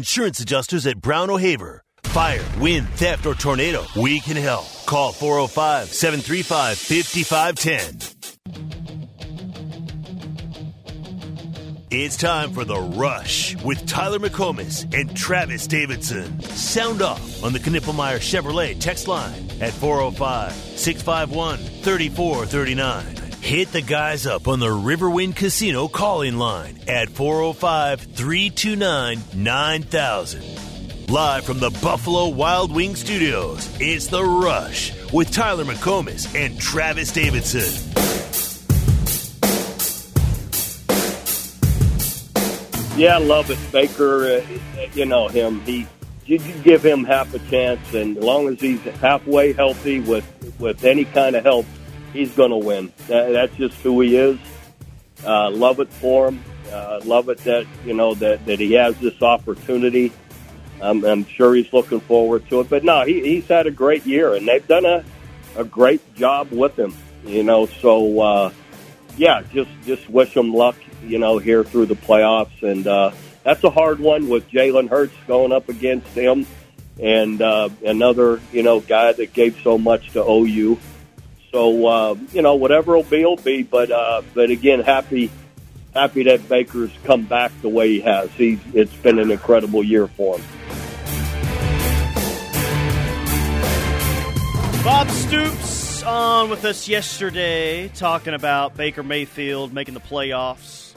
Insurance adjusters at Brown O'Haver. Fire, wind, theft, or tornado, we can help. Call 405-735-5510. It's time for The Rush with Tyler McComas and Travis Davidson. Sound off on the Knippelmeyer Chevrolet text line at 405-651-3439. Hit the guys up on the Riverwind Casino calling line at 405-329-9000. Live from the Buffalo Wild Wing Studios, it's The Rush with Tyler McComas and Travis Davidson. Yeah, I love it. Baker, you know him. You give him half a chance, and as long as he's halfway healthy with any kind of help, he's going to win. That's just who he is. Love it for him. Love it that, you know, that he has this opportunity. I'm sure he's looking forward to it. But, no, he's had a great year, and they've done a great job with him, you know. So, yeah, just wish him luck, you know, here through the playoffs. And that's a hard one with Jalen Hurts going up against him and another, you know, guy that gave so much to OU. So, you know, whatever it'll be. But again, happy that Baker's come back the way he has. It's been an incredible year for him. Bob Stoops on with us yesterday talking about Baker Mayfield making the playoffs,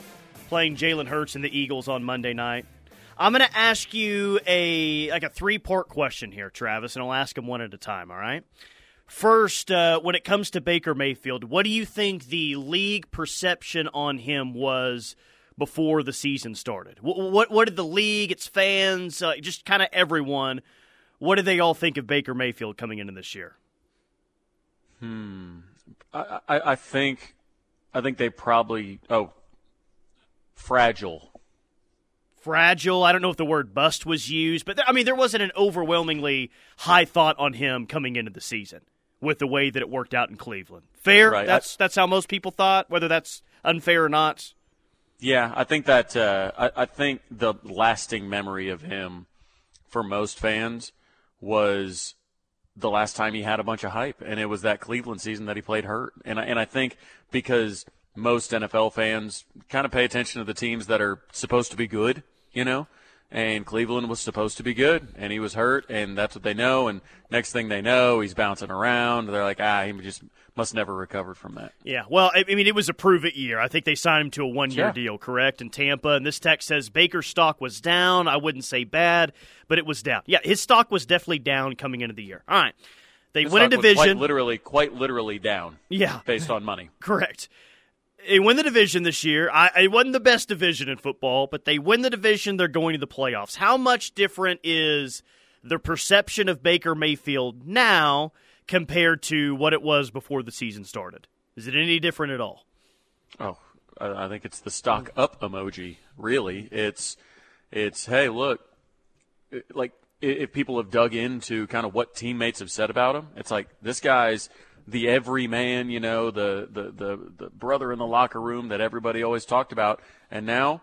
playing Jalen Hurts and the Eagles on Monday night. I'm going to ask you a three-part question here, Travis, and I'll ask them one at a time, all right? First, when it comes to Baker Mayfield, what do you think the league perception on him was before the season started? What did the league, its fans, just kind of everyone, what did they all think of Baker Mayfield coming into this year? I think they probably fragile. I don't know if the word bust was used, but there wasn't an overwhelmingly high thought on him coming into the season. With the way that it worked out in Cleveland. Fair? Right. That's how most people thought, whether that's unfair or not? Yeah, I think that I think the lasting memory of him for most fans was the last time he had a bunch of hype, and it was that Cleveland season that he played hurt. And I think because most NFL fans kind of pay attention to the teams that are supposed to be good, you know, and Cleveland was supposed to be good, and he was hurt, and that's what they know. And next thing they know, he's bouncing around. They're like, he just must never recovered from that. Yeah, well, it was a prove-it year. I think they signed him to a one-year deal, correct, in Tampa. And this text says, Baker's stock was down. I wouldn't say bad, but it was down. Yeah, his stock was definitely down coming into the year. All right. They win a division. Quite literally down. Yeah. Based on money. Correct. They win the division this year. It wasn't the best division in football, but they win the division. They're going to the playoffs. How much different is the perception of Baker Mayfield now compared to what it was before the season started? Is it any different at all? Oh, I think it's the stock up emoji, really. It's hey, look, like if people have dug into kind of what teammates have said about him, it's like this guy's – the everyman, you know, the brother in the locker room that everybody always talked about. And now,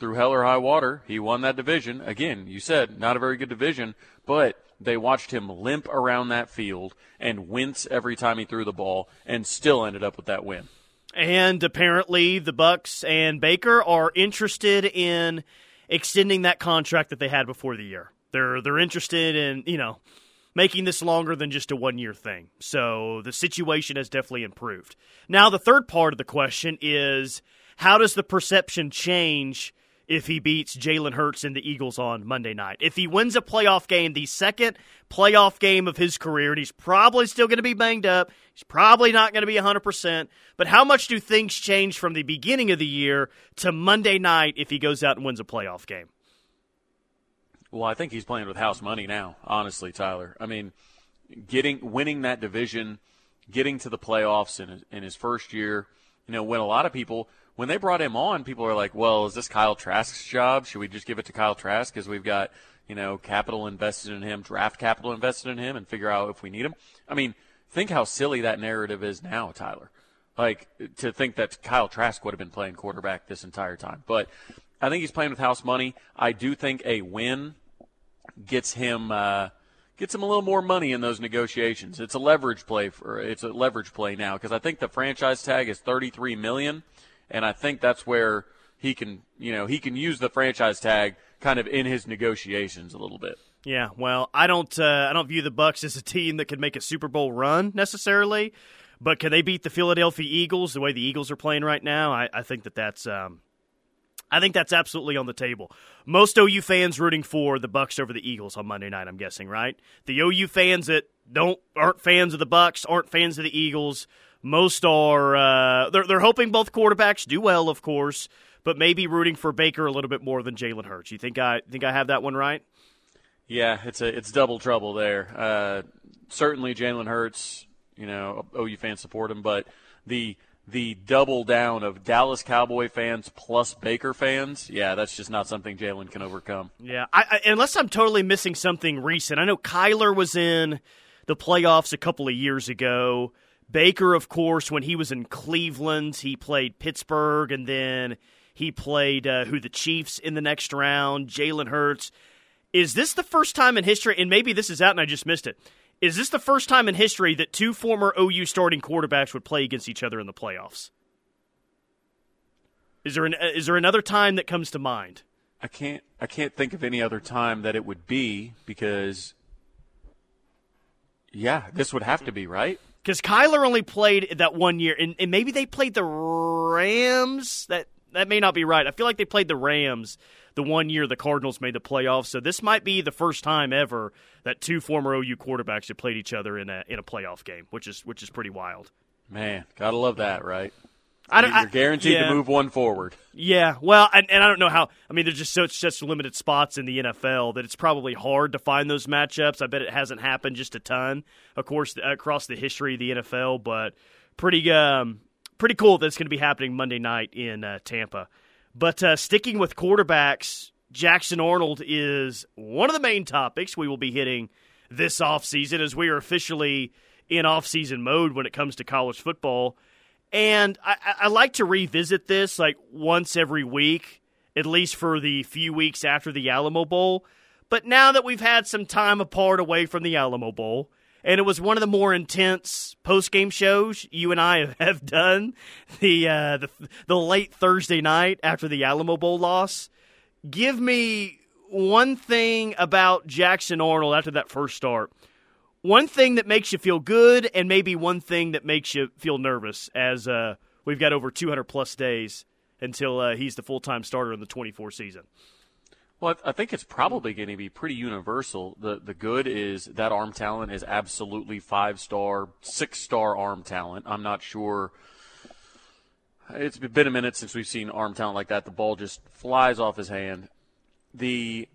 through hell or high water, he won that division. Again, you said, not a very good division, but they watched him limp around that field and wince every time he threw the ball and still ended up with that win. And apparently the Bucks and Baker are interested in extending that contract that they had before the year. They're interested in, you know, making this longer than just a one-year thing. So the situation has definitely improved. Now the third part of the question is, how does the perception change if he beats Jalen Hurts and the Eagles on Monday night? If he wins a playoff game, the second playoff game of his career, and he's probably still going to be banged up, he's probably not going to be 100%, but how much do things change from the beginning of the year to Monday night if he goes out and wins a playoff game? Well, I think he's playing with house money now, honestly, Tyler. I mean, winning that division, getting to the playoffs in his first year, you know, when a lot of people, when they brought him on, people are like, well, is this Kyle Trask's job? Should we just give it to Kyle Trask because we've got, you know, capital invested in him, draft capital invested in him, and figure out if we need him? I mean, think how silly that narrative is now, Tyler. Like, to think that Kyle Trask would have been playing quarterback this entire time. But – I think he's playing with house money. I do think a win gets him a little more money in those negotiations. It's a leverage play now, because I think the franchise tag is $33 million, and I think that's where he can use the franchise tag kind of in his negotiations a little bit. Yeah, well, I don't view the Bucs as a team that could make a Super Bowl run necessarily, but can they beat the Philadelphia Eagles the way the Eagles are playing right now? I think that's absolutely on the table. Most OU fans rooting for the Bucs over the Eagles on Monday night, I'm guessing, right? The OU fans that aren't fans of the Bucs, aren't fans of the Eagles. Most are. They're hoping both quarterbacks do well, of course, but maybe rooting for Baker a little bit more than Jalen Hurts. You think I have that one right? Yeah, it's double trouble there. Certainly Jalen Hurts, OU fans support him, but the double down of Dallas Cowboy fans plus Baker fans, yeah, that's just not something Jalen can overcome. Yeah, unless I'm totally missing something recent. I know Kyler was in the playoffs a couple of years ago. Baker, of course, when he was in Cleveland, he played Pittsburgh, and then he played the Chiefs in the next round. Jalen Hurts. Is this the first time in history, and maybe this is out and I just missed it, is this the first time in history that two former OU starting quarterbacks would play against each other in the playoffs? Is there another time that comes to mind? I can't think of any other time that it would be, because, yeah, this would have to be, right? Because Kyler only played that one year, and maybe they played the Rams that – that may not be right. I feel like they played the Rams the one year the Cardinals made the playoffs, so this might be the first time ever that two former OU quarterbacks have played each other in a playoff game, which is pretty wild. Man, gotta love that, right? You're guaranteed to move one forward. Yeah, well, and I don't know how. I mean, there's just such limited spots in the NFL that it's probably hard to find those matchups. I bet it hasn't happened just a ton, of course, across the history of the NFL, but pretty cool that's going to be happening Monday night in Tampa. But sticking with quarterbacks, Jackson Arnold is one of the main topics we will be hitting this offseason, as we are officially in offseason mode when it comes to college football. And I like to revisit this like once every week, at least for the few weeks after the Alamo Bowl. But now that we've had some time apart away from the Alamo Bowl, and it was one of the more intense post-game shows you and I have done, the late Thursday night after the Alamo Bowl loss. Give me one thing about Jackson Arnold after that first start. One thing that makes you feel good, and maybe one thing that makes you feel nervous, as we've got over 200-plus days until he's the full-time starter in the 2024 season. Well, I think it's probably going to be pretty universal. The good is that arm talent is absolutely 5-star, 6-star arm talent. I'm not sure. It's been a minute since we've seen arm talent like that. The ball just flies off his hand. The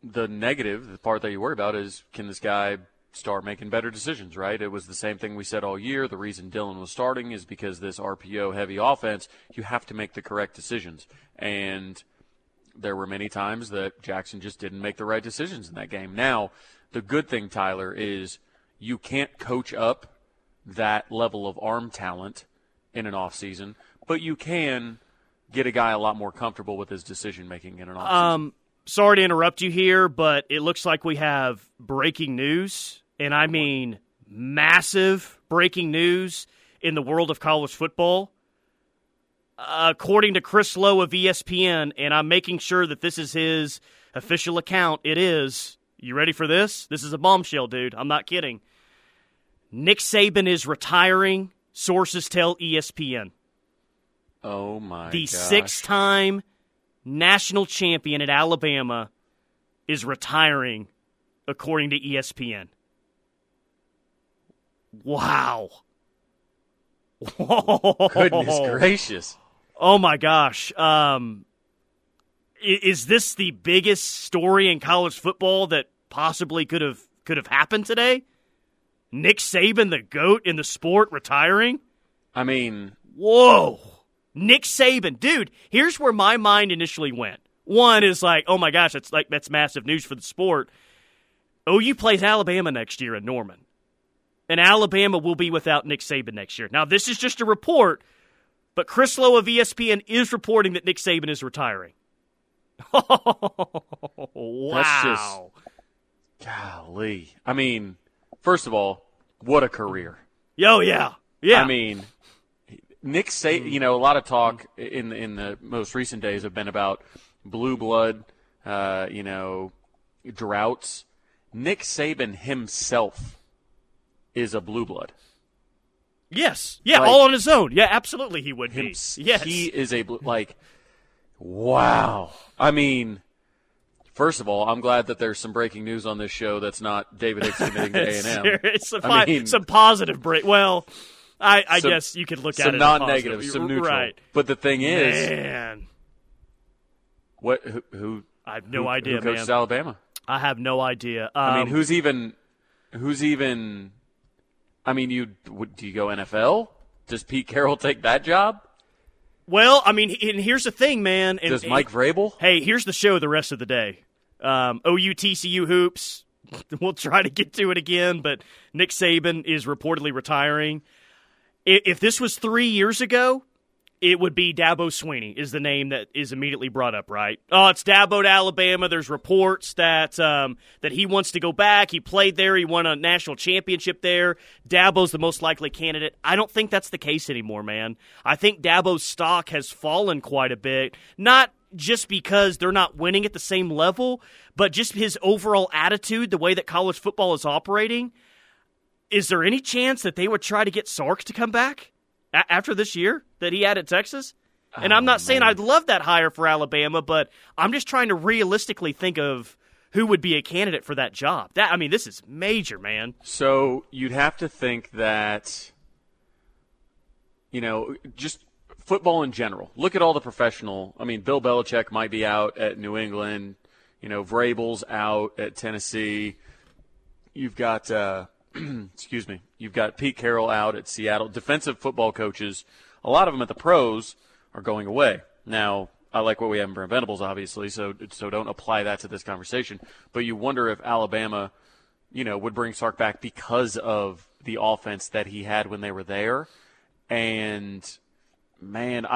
negative, the part that you worry about, is can this guy start making better decisions, right? It was the same thing we said all year. The reason Dylan was starting is because this RPO-heavy offense, you have to make the correct decisions. And there were many times that Jackson just didn't make the right decisions in that game. Now, the good thing, Tyler, is you can't coach up that level of arm talent in an offseason, but you can get a guy a lot more comfortable with his decision-making in an offseason. Sorry to interrupt you here, but it looks like we have breaking news, and I mean massive breaking news in the world of college football. According to Chris Low of ESPN, and I'm making sure that this is his official account, it is, you ready for this? This is a bombshell, dude. I'm not kidding. Nick Saban is retiring, sources tell ESPN. Oh, my God. The six-time national champion at Alabama is retiring, according to ESPN. Wow. Whoa. Goodness gracious. Oh, my gosh. Is this the biggest story in college football that possibly could have happened today? Nick Saban, the GOAT in the sport, retiring? I mean, whoa. Nick Saban. Dude, here's where my mind initially went. One is like, oh, my gosh, that's massive news for the sport. OU plays Alabama next year in Norman, and Alabama will be without Nick Saban next year. Now, this is just a report, but Chris Low of ESPN is reporting that Nick Saban is retiring. Wow. That's just, golly. I mean, first of all, what a career. Yo, yeah. Yeah. I mean, Nick Saban, you know, a lot of talk in the most recent days have been about blue blood, you know, droughts. Nick Saban himself is a blue blood. Yes. Yeah, like, all on his own. Yeah, absolutely he would be. Yes. He is a blue, like, wow. I mean, first of all, I'm glad that there's some breaking news on this show that's not David Hicks committing to A&M. It's some positive break. Well, I guess you could look at it as non-negative, some neutral. Right. But the thing is, man, who I have no idea. Who coaches Alabama? I have no idea. I mean, who's even? I mean, do you go NFL? Does Pete Carroll take that job? Well, I mean, and here's the thing, man. And, does Mike Vrabel? Hey, here's the show the rest of the day. OU TCU hoops. We'll try to get to it again, but Nick Saban is reportedly retiring. If this was 3 years ago, it would be Dabo Swinney is the name that is immediately brought up, right? Oh, it's Dabo to Alabama. There's reports that he wants to go back. He played there. He won a national championship there. Dabo's the most likely candidate. I don't think that's the case anymore, man. I think Dabo's stock has fallen quite a bit, not just because they're not winning at the same level, but just his overall attitude, the way that college football is operating. Is there any chance that they would try to get Sark to come back after this year that he had at Texas? And I'm not saying I'd love that hire for Alabama, but I'm just trying to realistically think of who would be a candidate for that job. I mean, this is major, man. So you'd have to think that, you know, just football in general. Look at all the professional. I mean, Bill Belichick might be out at New England. You know, Vrabel's out at Tennessee. You've got excuse me. You've got Pete Carroll out at Seattle. Defensive football coaches, a lot of them at the pros, are going away. Now, I like what we have in Brent Venables, obviously, so don't apply that to this conversation. But you wonder if Alabama, you know, would bring Sark back because of the offense that he had when they were there. And man,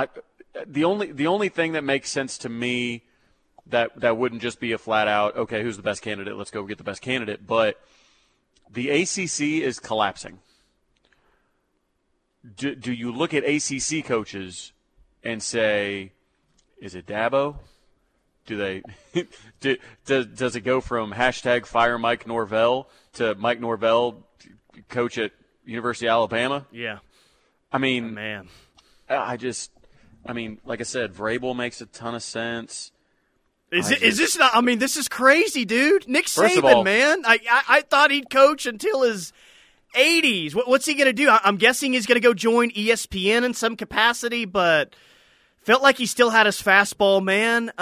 the only thing that makes sense to me that wouldn't just be a flat out, okay, who's the best candidate? Let's go get the best candidate, but the ACC is collapsing. Do you look at ACC coaches and say, is it Dabo? Does it go from #FireMikeNorvell to Mike Norvell, coach at University of Alabama? Yeah. I mean, man, like I said, Vrabel makes a ton of sense. This is crazy, dude. Nick Saban, all, man. I thought he'd coach until his 80s. What's he going to do? I'm guessing he's going to go join ESPN in some capacity, but felt like he still had his fastball, man.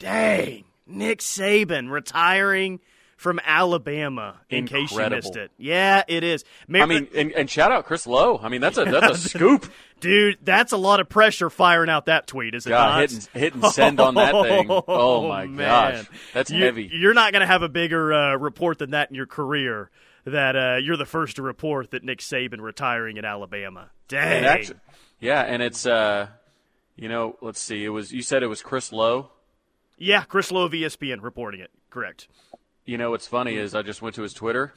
Dang. Nick Saban retiring from Alabama, in case you missed it. Yeah, it is. And shout out Chris Low. I mean, that's a scoop. Dude, that's a lot of pressure firing out that tweet, is it not? Hit and send on that thing. Oh, my gosh. That's heavy. You're not going to have a bigger report than that in your career, that you're the first to report that Nick Saban retiring at Alabama. Dang. And actually, yeah, and it's, you know, let's see. You said it was Chris Low? Yeah, Chris Low of ESPN reporting it. Correct. You know what's funny is I just went to his Twitter.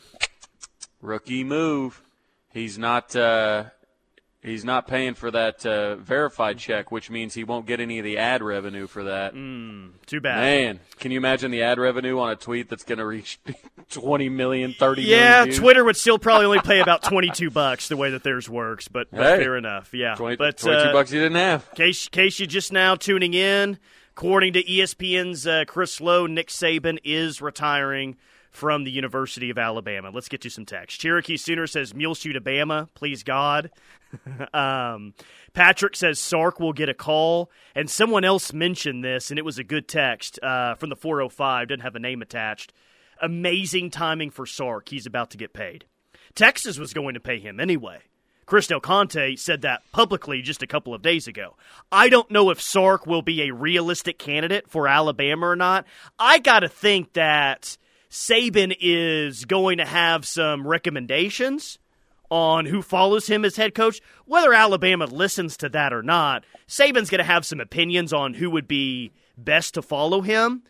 Rookie move. He's not paying for that verified check, which means he won't get any of the ad revenue for that. Too bad. Man, can you imagine the ad revenue on a tweet that's going to reach 20 million, 30 million? Yeah, Twitter would still probably only pay about $22 the way that theirs works, but fair enough. Yeah, $22 you didn't have. Case you just now tuning in. According to ESPN's Chris Low, Nick Saban is retiring from the University of Alabama. Let's get to some text. Cherokee Sooner says, "Mule shoot Alabama, please God." Patrick says, "Sark will get a call." And someone else mentioned this, and it was a good text from the 405. Didn't have a name attached. Amazing timing for Sark. He's about to get paid. Texas was going to pay him anyway. Chris Del Conte said that publicly just a couple of days ago. I don't know if Sark will be a realistic candidate for Alabama or not. I got to think that Saban is going to have some recommendations on who follows him as head coach. Whether Alabama listens to that or not, Saban's going to have some opinions on who would be best to follow him.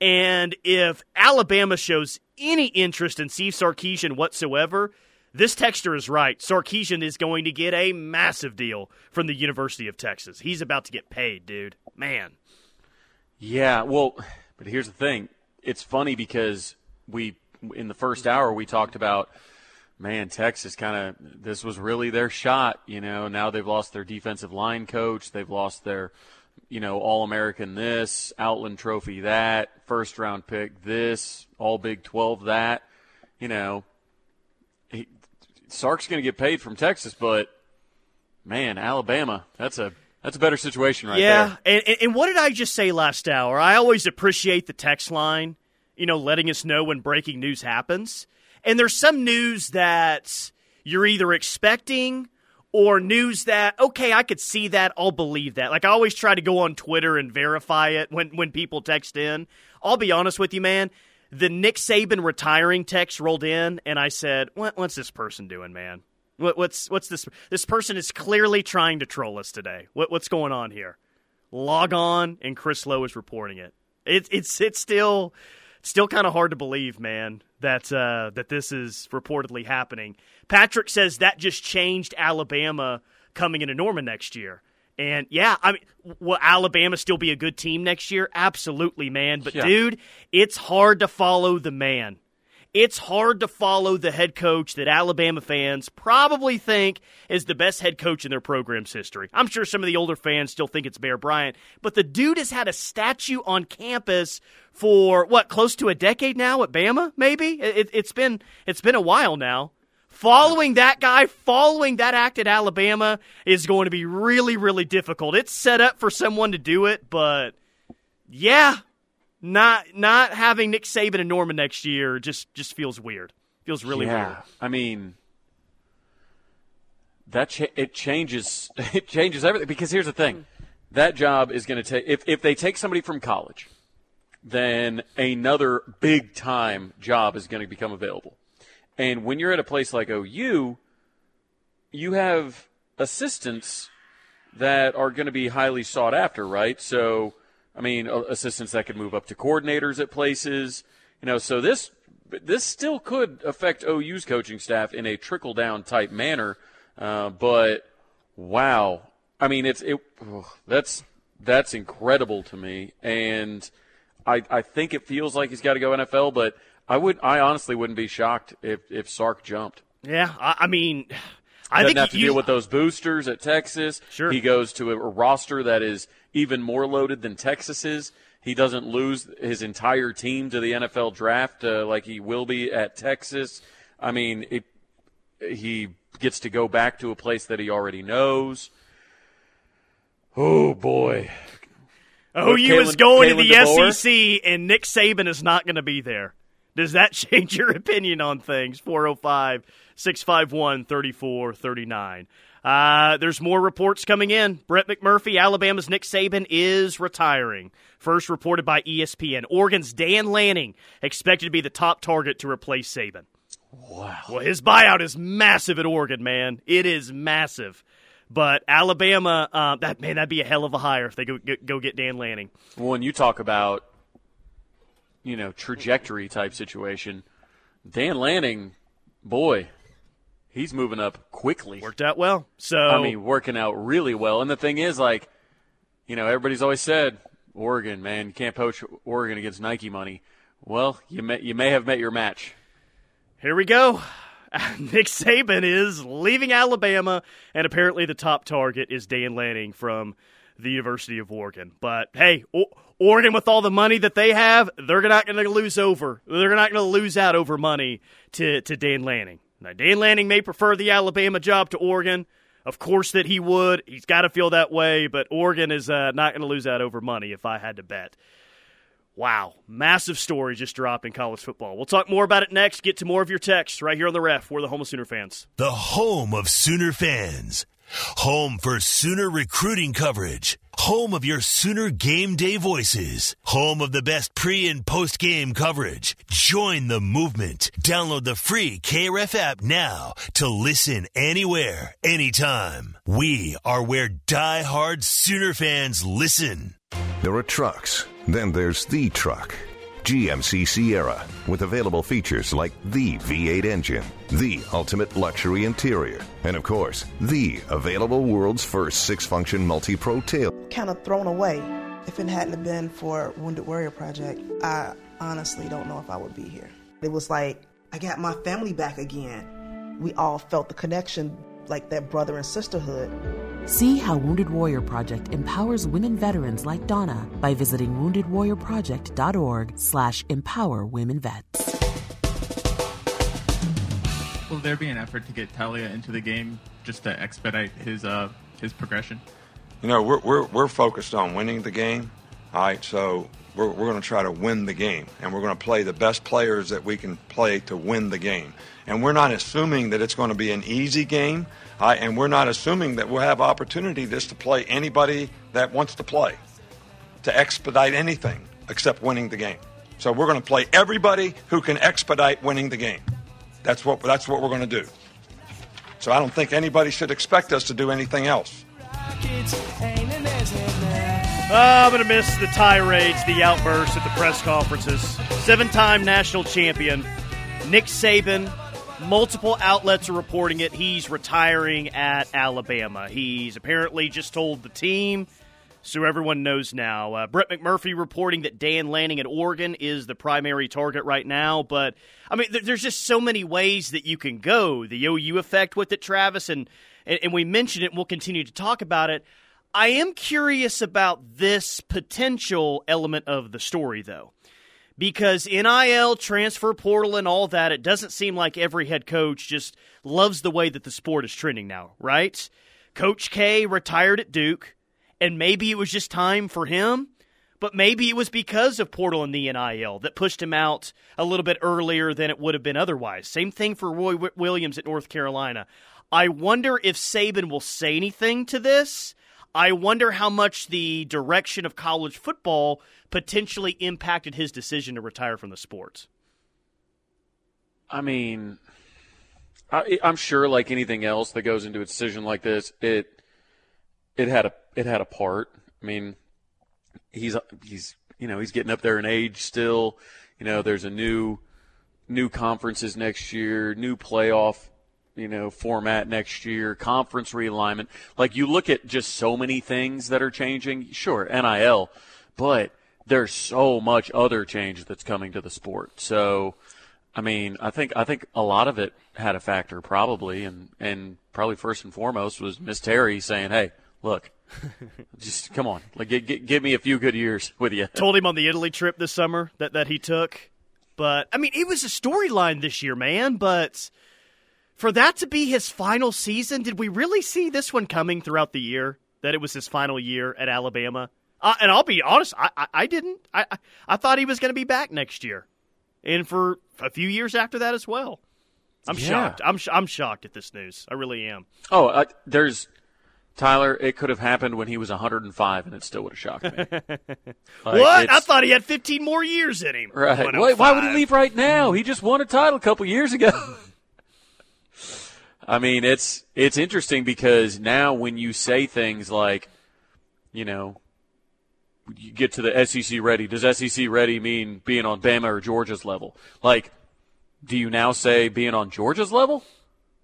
And if Alabama shows any interest in Steve Sarkisian whatsoever, this texter is right. Sarkisian is going to get a massive deal from the University of Texas. He's about to get paid, dude. Man. Yeah, well, but here's the thing. It's funny because we, in the first hour, we talked about, man, Texas kind of, this was really their shot, you know. Now they've lost their defensive line coach. They've lost their, you know, All-American this, Outland Trophy that, first-round pick this, All-Big 12 that, you know. Sark's going to get paid from Texas, but, man, Alabama, that's a better situation right there. Yeah, and what did I just say last hour? I always appreciate the text line, you know, letting us know when breaking news happens. And there's some news that you're either expecting or news that, okay, I could see that, I'll believe that. Like, I always try to go on Twitter and verify it when people text in. I'll be honest with you, man. The Nick Saban retiring text rolled in, and I said, what's this person doing, man? What's this? This person is clearly trying to troll us today. What's going on here? Log on, and Chris Low is reporting it. It's still kind of hard to believe, man, that this is reportedly happening. Patrick says that just changed Alabama coming into Norman next year. And, yeah, I mean, will Alabama still be a good team next year? Absolutely, man. But, dude, it's hard to follow the man. It's hard to follow the head coach that Alabama fans probably think is the best head coach in their program's history. I'm sure some of the older fans still think it's Bear Bryant, but the dude has had a statue on campus for, close to a decade now at Bama, maybe? It's been a while now. Following that guy, following that act at Alabama is going to be really, really difficult. It's set up for someone to do it, but, yeah. Not having Nick Saban and Norman next year just feels weird. Feels really weird. I mean, that it changes everything. Because here's the thing, that job is going to take, if they take somebody from college, then another big time job is going to become available. And when you're at a place like OU, you have assistants that are going to be highly sought after, right? So, I mean, assistants that could move up to coordinators at places, you know. So this still could affect OU's coaching staff in a trickle down type manner. But wow, I mean, that's incredible to me, and I think it feels like he's got to go NFL. But I honestly wouldn't be shocked if Sark jumped. Yeah, I mean, I think he doesn't have to deal with those boosters at Texas. Sure, he goes to a roster that is even more loaded than Texas is. He doesn't lose his entire team to the NFL draft like he will be at Texas. I mean, he gets to go back to a place that he already knows. Oh, boy. OU is going to the SEC, and Nick Saban is not going to be there. Does that change your opinion on things? 405-651-3439. There's more reports coming in. Brett McMurphy, Alabama's Nick Saban is retiring. First reported by ESPN. Oregon's Dan Lanning expected to be the top target to replace Saban. Wow. Well, his buyout is massive at Oregon, man. It is massive. But Alabama, that'd be a hell of a hire if they go get Dan Lanning. Well, when you talk about, you know, trajectory type situation, Dan Lanning, boy, he's moving up quickly. Worked out well. So I mean, working out really well. And the thing is, like, you know, everybody's always said, Oregon, man, you can't poach Oregon against Nike money. Well, you may have met your match. Here we go. Nick Saban is leaving Alabama, and apparently the top target is Dan Lanning from the University of Oregon. But, hey, Oregon, with all the money that they have, they're not going to lose over. They're not going to lose out over money to Dan Lanning. Now, Dan Lanning may prefer the Alabama job to Oregon. Of course that he would. He's got to feel that way, but Oregon is not going to lose out over money if I had to bet. Wow. Massive story just dropped in college football. We'll talk more about it next. Get to more of your texts right here on The Ref. We're the home of Sooner fans. The home of Sooner fans. Home for Sooner recruiting coverage. Home of your Sooner game day voices. Home of the best pre- and post-game coverage. Join the movement. Download the free KREF app now to listen anywhere, anytime. We are where die-hard Sooner fans listen. There are trucks. Then there's the truck. GMC Sierra, with available features like the V8 engine, the ultimate luxury interior, and of course, the available world's first 6-function multi-pro tail. Kind of thrown away. If it hadn't been for Wounded Warrior Project, I honestly don't know if I would be here. It was like, I got my family back again. We all felt the connection, like that brother and sisterhood. See how Wounded Warrior Project empowers women veterans like Donna by visiting woundedwarriorproject.org/empowerwomenvets. Will there be an effort to get Talia into the game just to expedite his progression? You know, we're focused on winning the game. All right, so we're going to try to win the game, and we're going to play the best players that we can play to win the game. And we're not assuming that it's going to be an easy game, and we're not assuming that we'll have opportunity just to play anybody that wants to play, to expedite anything except winning the game. So we're going to play everybody who can expedite winning the game. That's what we're going to do. So I don't think anybody should expect us to do anything else. I'm going to miss the tirades, the outbursts at the press conferences. 7-time national champion Nick Saban. Multiple outlets are reporting it. He's retiring at Alabama. He's apparently just told the team, so everyone knows now. Brett McMurphy reporting that Dan Lanning at Oregon is the primary target right now. But, I mean, there's just so many ways that you can go. The OU effect with it, Travis, and we mentioned it. We'll continue to talk about it. I am curious about this potential element of the story, though. Because NIL, transfer portal, and all that, it doesn't seem like every head coach just loves the way that the sport is trending now, right? Coach K retired at Duke, and maybe it was just time for him, but maybe it was because of portal and the NIL that pushed him out a little bit earlier than it would have been otherwise. Same thing for Roy Williams at North Carolina. I wonder if Saban will say anything to this. I wonder how much the direction of college football potentially impacted his decision to retire from the sport. I mean, I'm sure, like anything else that goes into a decision like this, it had a part. I mean, he's getting up there in age still. You know, there's a new conferences next year, new playoff. You know, format next year, conference realignment. Like, you look at just so many things that are changing. Sure, NIL, but there's so much other change that's coming to the sport. So, I mean, I think a lot of it had a factor probably, and probably first and foremost was Miss Terry saying, "Hey, look, just come on, like give me a few good years with you." Told him on the Italy trip this summer that he took, but I mean, it was a storyline this year, man, but. For that to be his final season, did we really see this one coming throughout the year, that it was his final year at Alabama? And I'll be honest, I didn't. I thought he was going to be back next year, and for a few years after that as well. I'm shocked. I'm shocked at this news. I really am. Oh, there's – Tyler, it could have happened when he was 105, and it still would have shocked me. What? I thought he had 15 more years in him. Right. Why would he leave right now? He just won a title a couple years ago. I mean, it's interesting because now when you say things like, you know, you get to the SEC ready. Does SEC ready mean being on Bama or Georgia's level? Like, do you now say being on Georgia's level?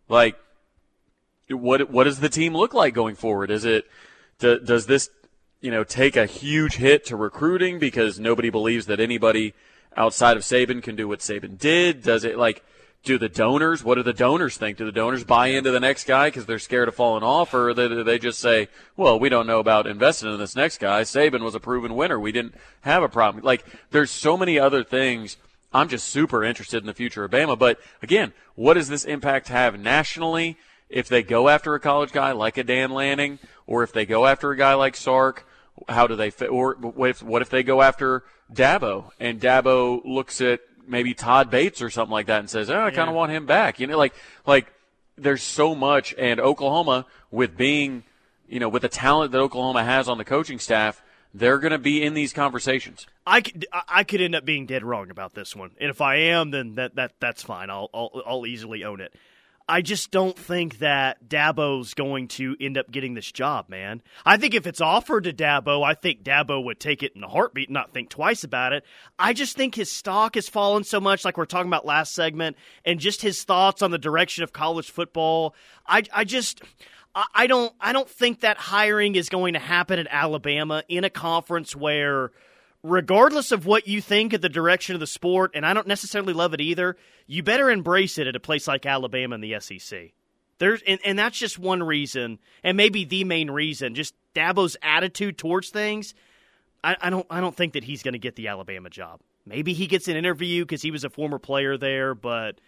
Like, what does the team look like going forward? Is it does this, you know, take a huge hit to recruiting because nobody believes that anybody outside of Saban can do what Saban did? Does it, like? Do the donors? What do the donors think? Do the donors buy into the next guy because they're scared of falling off, or do they just say, "Well, we don't know about investing in this next guy. Saban was a proven winner. We didn't have a problem." Like, there's so many other things. I'm just super interested in the future of Bama. But again, what does this impact have nationally if they go after a college guy like a Dan Lanning, or if they go after a guy like Sark? How do they fit? Or what if they go after Dabo and Dabo looks at maybe Todd Bates or something like that and says, "Oh, I kind of want him back." You know, like there's so much, and Oklahoma, with being, you know, with the talent that Oklahoma has on the coaching staff, they're going to be in these conversations. I could end up being dead wrong about this one, and if I am, then that's fine. I'll easily own it. I just don't think that Dabo's going to end up getting this job, man. I think if it's offered to Dabo, I think Dabo would take it in a heartbeat and not think twice about it. I just think his stock has fallen so much, like we're talking about last segment, and just his thoughts on the direction of college football. I don't think that hiring is going to happen at Alabama in a conference where, regardless of what you think of the direction of the sport, and I don't necessarily love it either, you better embrace it at a place like Alabama and the SEC. And that's just one reason, and maybe the main reason, just Dabo's attitude towards things. I don't think that he's going to get the Alabama job. Maybe he gets an interview because he was a former player there, but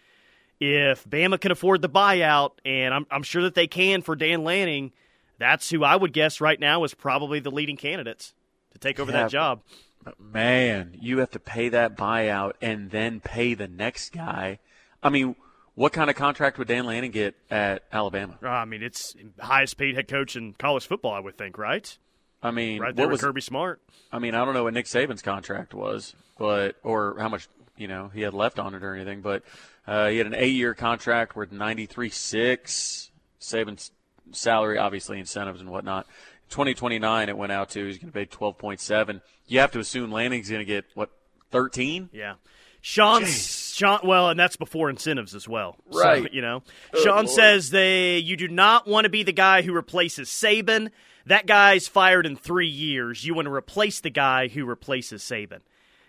if Bama can afford the buyout, and I'm sure that they can for Dan Lanning, that's who I would guess right now is probably the leading candidates to take over that job. But man, you have to pay that buyout and then pay the next guy. I mean, what kind of contract would Dan Lanning get at Alabama? I mean, it's highest paid head coach in college football, I would think, right? I mean, right there with Kirby Smart. I mean, I don't know what Nick Saban's contract was, but or how much, you know, he had left on it or anything, but he had an 8-year contract worth $93.6 million. Saban's salary, obviously, incentives and whatnot. 2029 it went out to. He's going to pay 12.7. You have to assume Lanning's going to get, what, 13? Yeah. Sean, well, and that's before incentives as well. Right. So, you know, Sean says you do not want to be the guy who replaces Saban. That guy's fired in 3 years. You want to replace the guy who replaces Saban.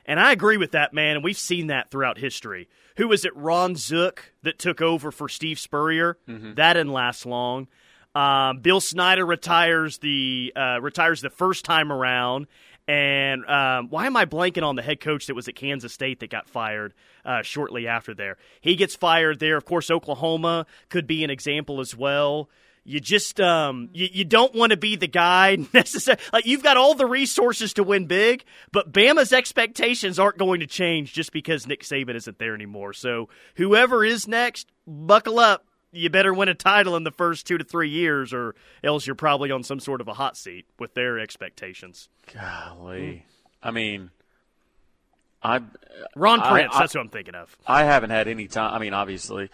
And I agree with that, man, and we've seen that throughout history. Who was it, Ron Zook, that took over for Steve Spurrier? Mm-hmm. That didn't last long. Bill Snyder retires the first time around, and why am I blanking on the head coach that was at Kansas State that got fired shortly after there? He gets fired there. Of course, Oklahoma could be an example as well. You just you don't want to be the guy necessarily. Like, you've got all the resources to win big, but Bama's expectations aren't going to change just because Nick Saban isn't there anymore. So whoever is next, buckle up. You better win a title in the first 2 to 3 years, or else you're probably on some sort of a hot seat with their expectations. Golly. I mean, Ron Prince, that's who I'm thinking of. I haven't had any time. I mean, obviously,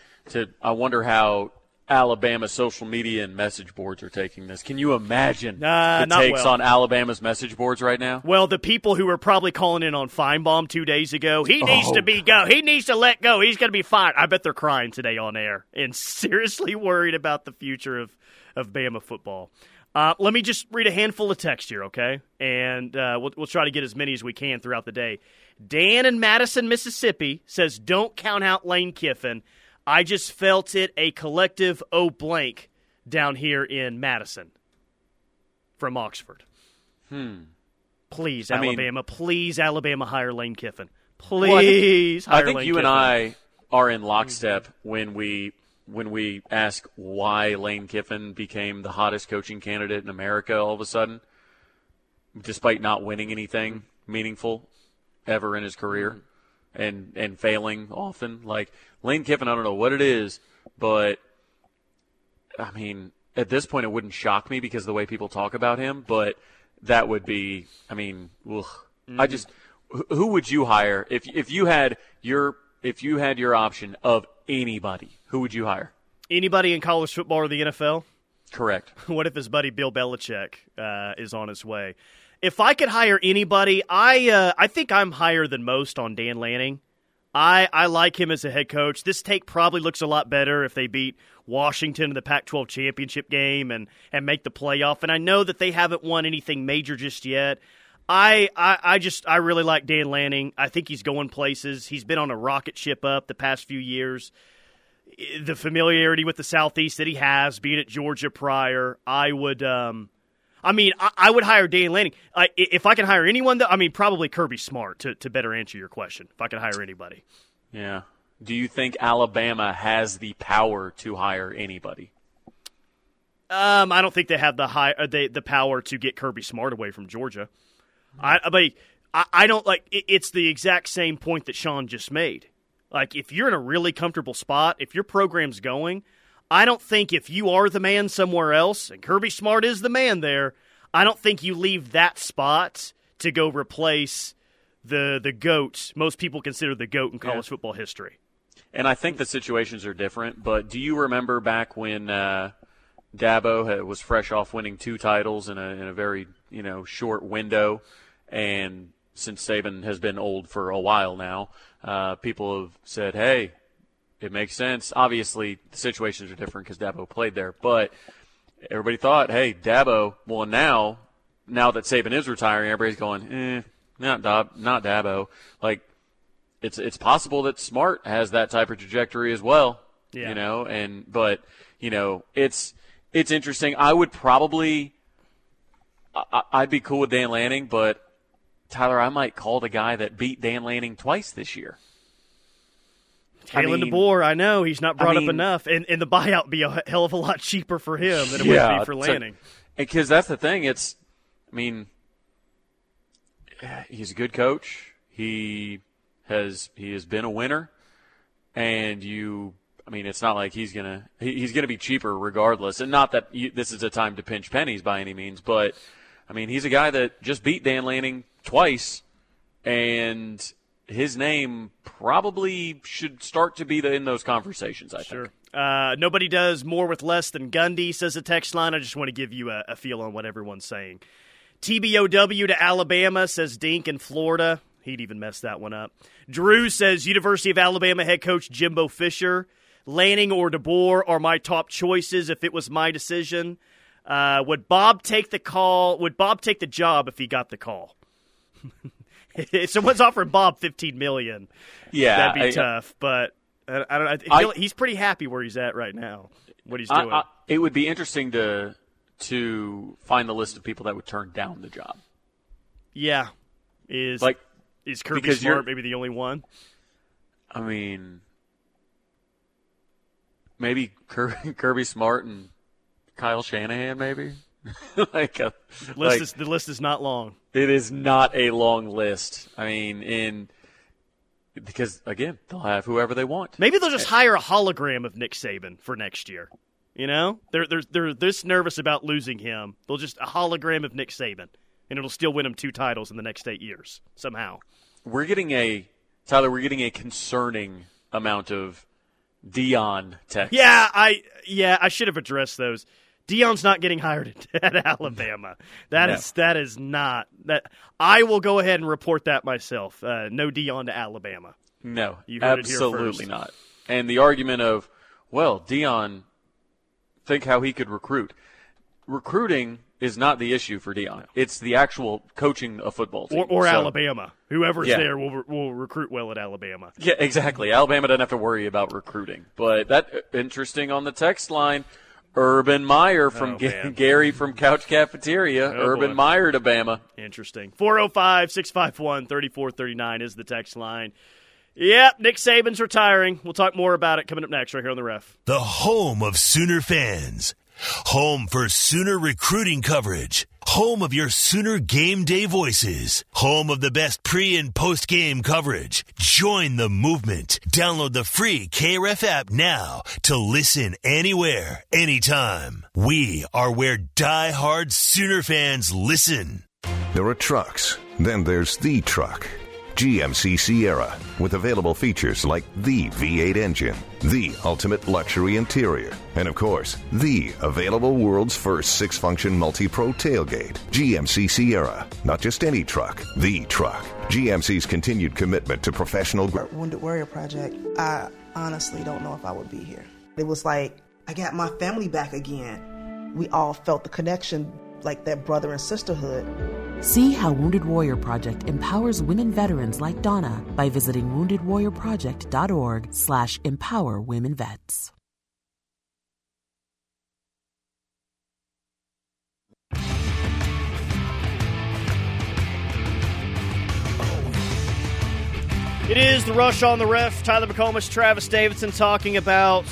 I wonder how Alabama's social media and message boards are taking this. Can you imagine the takes on Alabama's message boards right now? Well, the people who were probably calling in on Feinbaum 2 days ago, he needs to let go. He's going to be fired. I bet they're crying today on air and seriously worried about the future of Bama football. Let me just read a handful of text here, okay? And we'll try to get as many as we can throughout the day. Dan in Madison, Mississippi says, "Don't count out Lane Kiffin. I just felt it a collective blank down here in Madison," from Oxford. Please, Alabama. Please, Alabama, hire Lane Kiffin. Please, hire Lane Kiffin. I think you and I are in lockstep when we ask why Lane Kiffin became the hottest coaching candidate in America all of a sudden, despite not winning anything meaningful ever in his career. And failing often. Like, Lane Kiffin, I don't know what it is, but, I mean, at this point it wouldn't shock me because of the way people talk about him, but that would be, I mean, ugh. Mm-hmm. Who would you hire if you had your option of anybody? Who would you hire? Anybody in college football or the NFL? Correct. What if his buddy Bill Belichick is on his way? If I could hire anybody, I think I'm higher than most on Dan Lanning. I like him as a head coach. This take probably looks a lot better if they beat Washington in the Pac-12 championship game and make the playoff. And I know that they haven't won anything major just yet. I really like Dan Lanning. I think he's going places. He's been on a rocket ship up the past few years. The familiarity with the Southeast that he has, being at Georgia prior, I would hire Dan Lanning. If I can hire anyone, though, I mean, probably Kirby Smart, to better answer your question, if I can hire anybody. Yeah. Do you think Alabama has the power to hire anybody? I don't think they have the power to get Kirby Smart away from Georgia. I don't like it. It's the exact same point that Sean just made. Like, if you're in a really comfortable spot, if your program's going, I don't think if you are the man somewhere else, and Kirby Smart is the man there, I don't think you leave that spot to go replace the GOAT. Most people consider the GOAT in college football history. And I think the situations are different, but do you remember back when Dabo was fresh off winning 2 titles in a very short window, and since Saban has been old for a while now, people have said, hey, it makes sense. Obviously, the situations are different because Dabo played there, but everybody thought, hey, Dabo. Well, now that Saban is retiring, everybody's going, not Dabo. Like, it's possible that Smart has that type of trajectory as well. Yeah. It's interesting. I'd be cool with Dan Lanning, but Tyler, I might call the guy that beat Dan Lanning twice this year. Kalen DeBoer, I know. He's not brought up enough. And the buyout would be a hell of a lot cheaper for him than it would be for Lanning. Because that's the thing. He's a good coach. He has been a winner. And it's not like he's gonna be cheaper regardless. And not that this is a time to pinch pennies by any means, but, he's a guy that just beat Dan Lanning twice, and his name probably should start to be in those conversations, I think. Sure. Nobody does more with less than Gundy, says the text line. I just want to give you a feel on what everyone's saying. TBOW to Alabama, says Dink in Florida. He'd even mess that one up. Drew says University of Alabama head coach Jimbo Fisher. Lanning or DeBoer are my top choices if it was my decision. Would Bob take the call? Would Bob take the job if he got the call? If someone's offering Bob $15 million, that'd be tough. But I don't know. He's pretty happy where he's at right now. What he's doing. It would be interesting to find the list of people that would turn down the job. Yeah, is Kirby Smart maybe the only one? Maybe Kirby Smart and Kyle Shanahan, maybe. The list is not long. It is not a long list. Because again, they'll have whoever they want. Maybe they'll just hire a hologram of Nick Saban for next year. They're this nervous about losing him. They'll just a hologram of Nick Saban, and it'll still win him 2 titles in the next 8 years somehow. We're getting a concerning amount of Dion text. I should have addressed those. Dion's not getting hired at Alabama. That is not. I will go ahead and report that myself. No Dion to Alabama. No, you heard absolutely it here first. Not. And the argument of, well, Dion, think how he could recruit. Recruiting is not the issue for Dion. No. It's the actual coaching of football team. Or Alabama. Whoever's there will recruit well at Alabama. Yeah, exactly. Alabama doesn't have to worry about recruiting. But that interesting on the text line. Urban Meyer from Gary from Couch Cafeteria. Meyer to Bama. Interesting. 405-651-3439 is the text line. Yep, Nick Saban's retiring. We'll talk more about it coming up next right here on The Ref. The home of Sooner fans. Home for Sooner recruiting coverage. Home of your Sooner game day voices. Home of the best pre- and post-game coverage. Join the movement. Download the free KREF app now to listen anywhere, anytime. We are where die-hard Sooner fans listen. There are trucks. Then there's the truck. GMC Sierra, with available features like the V8 engine, the ultimate luxury interior, and of course, the available world's first 6-function multi-pro tailgate. GMC Sierra, not just any truck, the truck. GMC's continued commitment to professional... Wounded Warrior Project, I honestly don't know if I would be here. It was like, I got my family back again. We all felt the connection, like that brother and sisterhood. See how Wounded Warrior Project empowers women veterans like Donna by visiting woundedwarriorproject.org/empowerwomenvets. It is The Rush on The Ref. Tyler McComas, Travis Davidson talking about...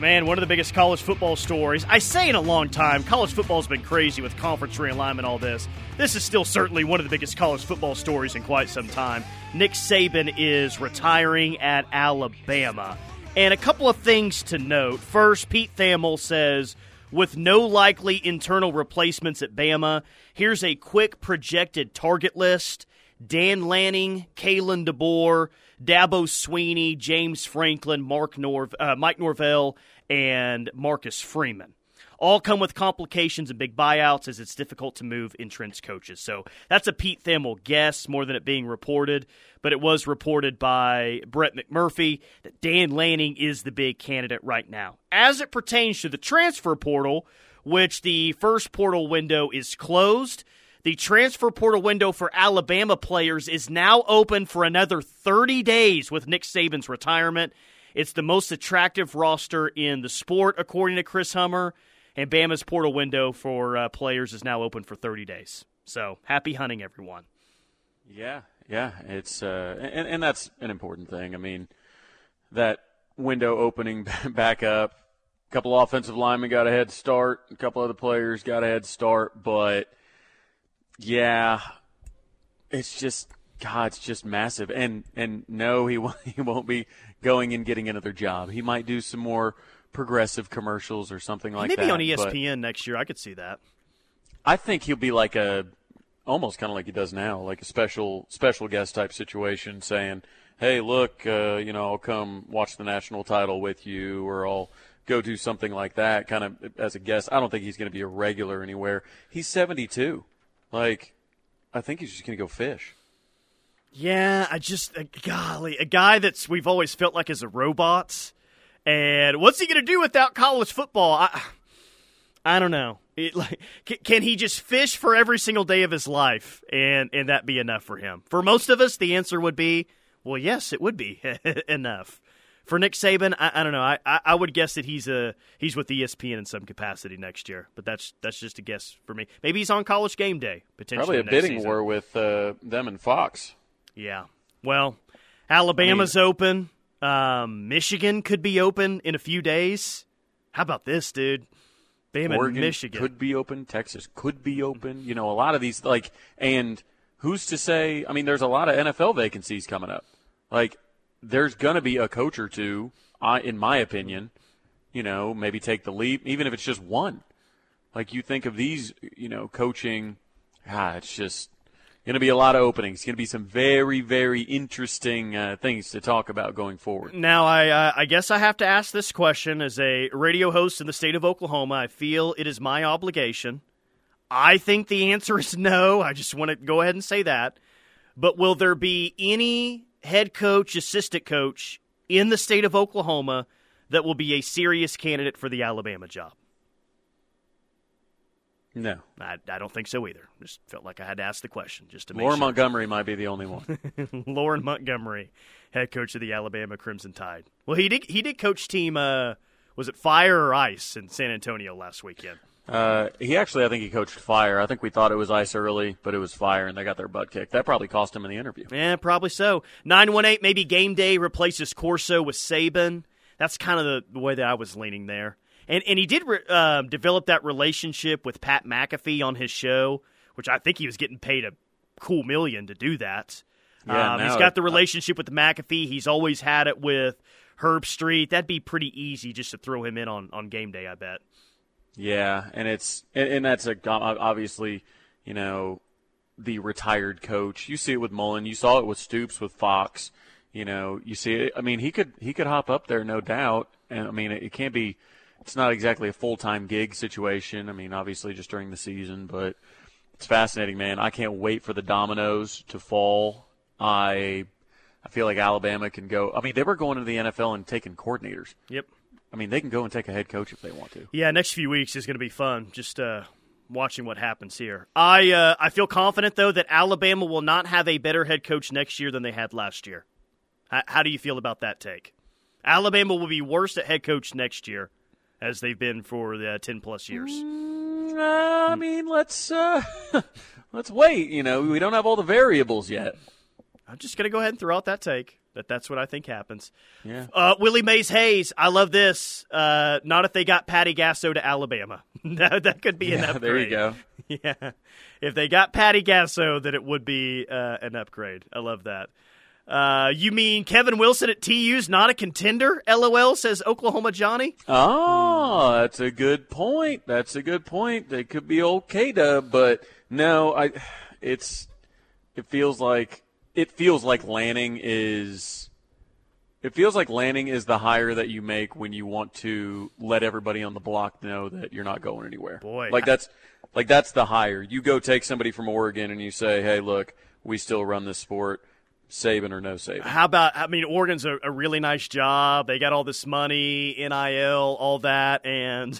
Man, one of the biggest college football stories. I say in a long time, college football's been crazy with conference realignment, all this. This is still certainly one of the biggest college football stories in quite some time. Nick Saban is retiring at Alabama. And a couple of things to note. First, Pete Thamel says, with no likely internal replacements at Bama, here's a quick projected target list. Dan Lanning, Kalen DeBoer, Dabo Swinney, James Franklin, Mike Norvell, and Marcus Freeman. All come with complications and big buyouts, as it's difficult to move entrenched coaches. So that's a Pete Thamel guess more than it being reported, but it was reported by Brett McMurphy that Dan Lanning is the big candidate right now. As it pertains to the transfer portal, which the first portal window is closed, the transfer portal window for Alabama players is now open for another 30 days with Nick Saban's retirement. It's the most attractive roster in the sport, according to Chris Hummer. And Bama's portal window for players is now open for 30 days. So, happy hunting, everyone. Yeah. It's and that's an important thing. I mean, that window opening back up, a couple offensive linemen got a head start, a couple other players got a head start. But, yeah, it's just, God, it's just massive. And no, he won't be going and getting another job. He might do some more progressive commercials or something like that. Maybe on ESPN next year. I could see that. I think he'll be like almost kind of like he does now, like a special guest type situation saying, hey, look, I'll come watch the national title with you, or I'll go do something like that kind of as a guest. I don't think he's going to be a regular anywhere. He's 72. Like, I think he's just going to go fish. Yeah, a guy that we've always felt like is a robot. And what's he going to do without college football? I don't know. Can he just fish for every single day of his life and that be enough for him? For most of us, the answer would be, well, yes, it would be enough. For Nick Saban, I don't know. I would guess that he's with ESPN in some capacity next year, but that's just a guess for me. Maybe he's on College Game Day, potentially. Probably a bidding war with them and Fox. Yeah. Well, Alabama's open. Michigan could be open in a few days. How about this, dude? Bama, Oregon, Michigan could be open. Texas could be open. You know, a lot of these, like, and who's to say? I mean, there's a lot of NFL vacancies coming up. Like, there's going to be a coach or two, in my opinion, maybe take the leap, even if it's just one. Like, you think of these, coaching, it's just going to be a lot of openings. Going to be some very, very interesting things to talk about going forward. Now, I guess I have to ask this question. As a radio host in the state of Oklahoma, I feel it is my obligation. I think the answer is no. I just want to go ahead and say that. But will there be any head coach, assistant coach in the state of Oklahoma that will be a serious candidate for the Alabama job? No. I don't think so either. Just felt like I had to ask the question just to make sure. Lauren Montgomery might be the only one. Lauren Montgomery, head coach of the Alabama Crimson Tide. Well, he did coach team, was it Fire or Ice in San Antonio last weekend? I think he coached Fire. I think we thought it was Ice early, but it was Fire, and they got their butt kicked. That probably cost him in the interview. Yeah, probably so. 918, maybe Game Day replaces Corso with Saban. That's kind of the way that I was leaning there. And he did develop that relationship with Pat McAfee on his show, which I think he was getting paid a cool million to do that. Yeah, he's got the relationship with McAfee. He's always had it with Herb Street. That'd be pretty easy just to throw him in on Game Day, I bet. Yeah, and that's obviously, the retired coach. You see it with Mullen. You saw it with Stoops, with Fox. You see it. I mean, he could hop up there, no doubt. And I mean, it can't be. It's not exactly a full-time gig situation. I mean, obviously just during the season, but it's fascinating, man. I can't wait for the dominoes to fall. I feel like Alabama can go. I mean, they were going to the NFL and taking coordinators. Yep. I mean, they can go and take a head coach if they want to. Yeah, next few weeks is going to be fun, just watching what happens here. I feel confident, though, that Alabama will not have a better head coach next year than they had last year. How do you feel about that take? Alabama will be worse at head coach next year as they've been for the 10-plus years. I mean, let's wait. We don't have all the variables yet. I'm just going to go ahead and throw out that take. That's what I think happens. Yeah. Willie Mays Hayes, I love this. Not if they got Patty Gasso to Alabama. That could be an upgrade. There you go. Yeah. If they got Patty Gasso, then it would be an upgrade. I love that. You mean Kevin Wilson at TU's not a contender? LOL, says Oklahoma Johnny. Oh, that's a good point. That's a good point. They could be okay to, but no, it feels like Lanning is. It feels like Lanning is the hire that you make when you want to let everybody on the block know that you're not going anywhere. Boy, that's the hire. You go take somebody from Oregon and you say, hey, look, we still run this sport. Saban or no Saban. How about, I mean, Oregon's a really nice job. They got all this money, NIL, all that, and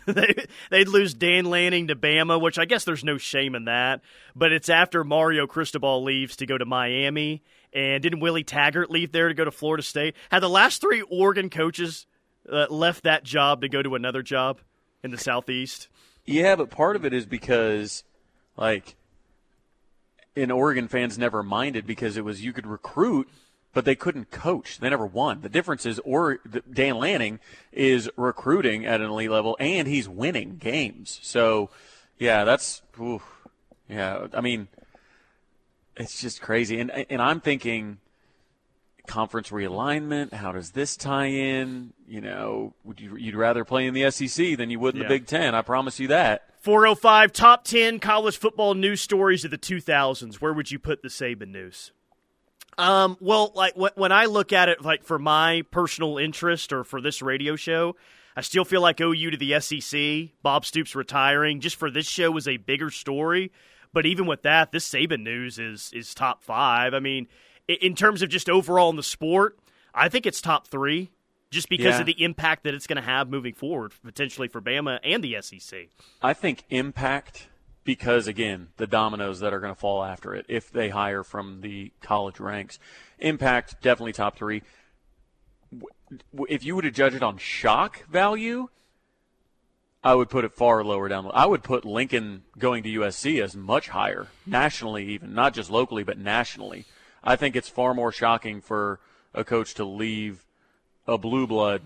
they'd lose Dan Lanning to Bama, which I guess there's no shame in that. But it's after Mario Cristobal leaves to go to Miami, and didn't Willie Taggart leave there to go to Florida State? Had the last three Oregon coaches left that job to go to another job in the Southeast? Yeah, but part of it is because, like, and Oregon fans never minded because it was you could recruit, but they couldn't coach. They never won. The difference is Dan Lanning is recruiting at an elite level, and he's winning games. So, yeah, that's – yeah, I mean, it's just crazy. And I'm thinking conference realignment, how does this tie in? You know, you'd rather play in the SEC than you would in the Big Ten. I promise you that. 405 top 10 college football news stories of the 2000s. Where would you put the Saban news? Well, like when I look at it, like for my personal interest or for this radio show, I still feel like OU to the SEC, Bob Stoops retiring, just for this show was a bigger story. But even with that, this Saban news is top 5. I mean, in terms of just overall in the sport, I think it's top 3 just because of the impact that it's going to have moving forward, potentially for Bama and the SEC. I think impact because, again, the dominoes that are going to fall after it if they hire from the college ranks. Impact, definitely top 3. If you were to judge it on shock value, I would put it far lower down. I would put Lincoln going to USC as much higher, nationally even, not just locally but nationally. I think it's far more shocking for a coach to leave a blue blood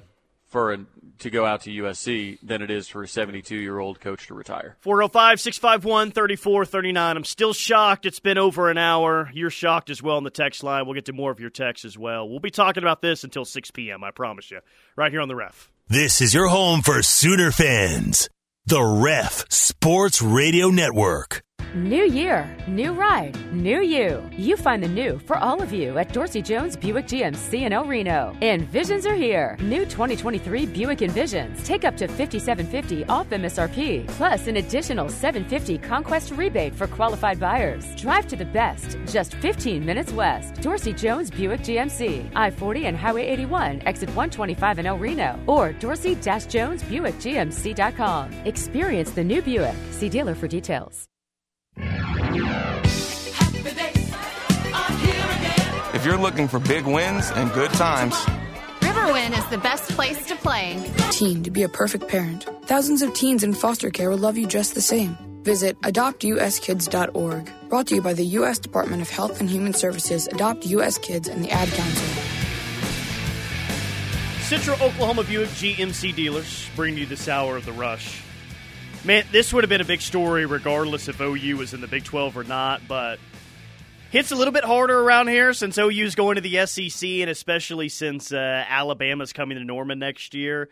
to go out to USC than it is for a 72-year-old coach to retire. 405-651-3439. I'm still shocked. It's been over an hour. You're shocked as well on the text line. We'll get to more of your texts as well. We'll be talking about this until 6 p.m., I promise you, right here on The Ref. This is your home for Sooner fans. The Ref Sports Radio Network. New year, new ride, new you. You find the new for all of you at Dorsey Jones Buick GMC in El Reno. Envisions are here. New 2023 Buick Envisions. Take up to $5,750 off MSRP, plus an additional $750 conquest rebate for qualified buyers. Drive to the best, just 15 minutes west. Dorsey Jones Buick GMC, I-40 and Highway 81, exit 125 in El Reno, or dorsey-jonesbuickgmc.com. Experience the new Buick. See dealer for details. If you're looking for big wins and good times, Riverwind is the best place to play. Teen to be a perfect parent. Thousands of teens in foster care will love you just the same. Visit adoptuskids.org. Brought to you by the U.S. Department of Health and Human Services, Adopt U.S. Kids, and the Ad Council. Central Oklahoma Buick GMC dealers bring you this hour of The Rush. Man, this would have been a big story regardless if OU was in the Big 12 or not, but hits a little bit harder around here since OU's going to the SEC, and especially since Alabama's coming to Norman next year.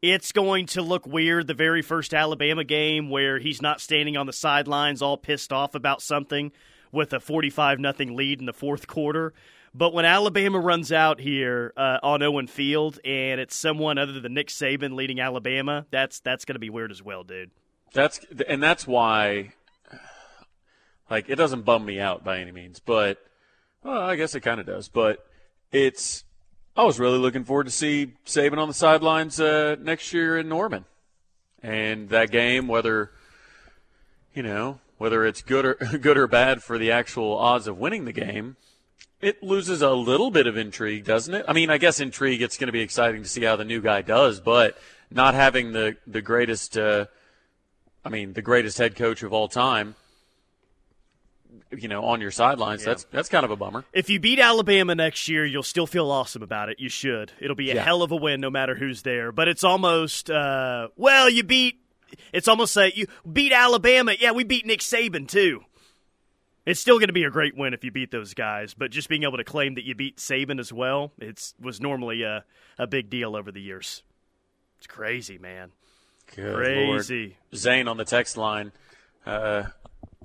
It's going to look weird, the very first Alabama game where he's not standing on the sidelines all pissed off about something with a 45-0 lead in the fourth quarter. But when Alabama runs out here on Owen Field and it's someone other than Nick Saban leading Alabama, that's going to be weird as well, dude. That's why, like, it doesn't bum me out by any means, but well, I guess it kind of does. But I was really looking forward to see Saban on the sidelines next year in Norman, and that game, whether it's good or bad for the actual odds of winning the game, it loses a little bit of intrigue, doesn't it? I mean, I guess intrigue. It's going to be exciting to see how the new guy does, but not having the greatest. The greatest head coach of all time, on your sidelines, that's kind of a bummer. If you beat Alabama next year, you'll still feel awesome about it. You should. It'll be a hell of a win no matter who's there. But it's almost, it's almost like you beat Alabama. Yeah, we beat Nick Saban too. It's still going to be a great win if you beat those guys, but just being able to claim that you beat Saban as well, it was normally a big deal over the years. It's crazy, man. Good crazy. Lord. Zane on the text line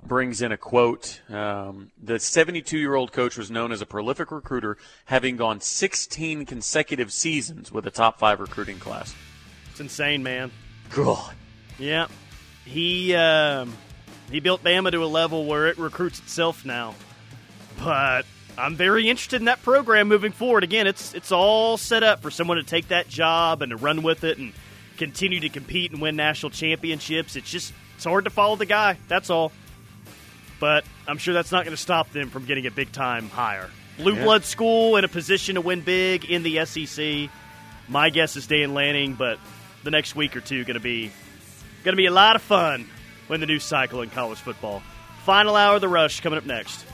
brings in a quote. The 72-year-old coach was known as a prolific recruiter, having gone 16 consecutive seasons with a top-5 recruiting class. It's insane, man. God. Yeah. He built Bama to a level where it recruits itself now. But I'm very interested in that program moving forward. Again, it's all set up for someone to take that job and to run with it and continue to compete and win national championships. It's hard to follow the guy, that's all. But I'm sure that's not going to stop them from getting a big-time hire. Blue blood school in a position to win big in the SEC. My guess is Dan Lanning, but the next week or two going to be a lot of fun. When the new cycle in college football. Final hour of The Rush coming up next.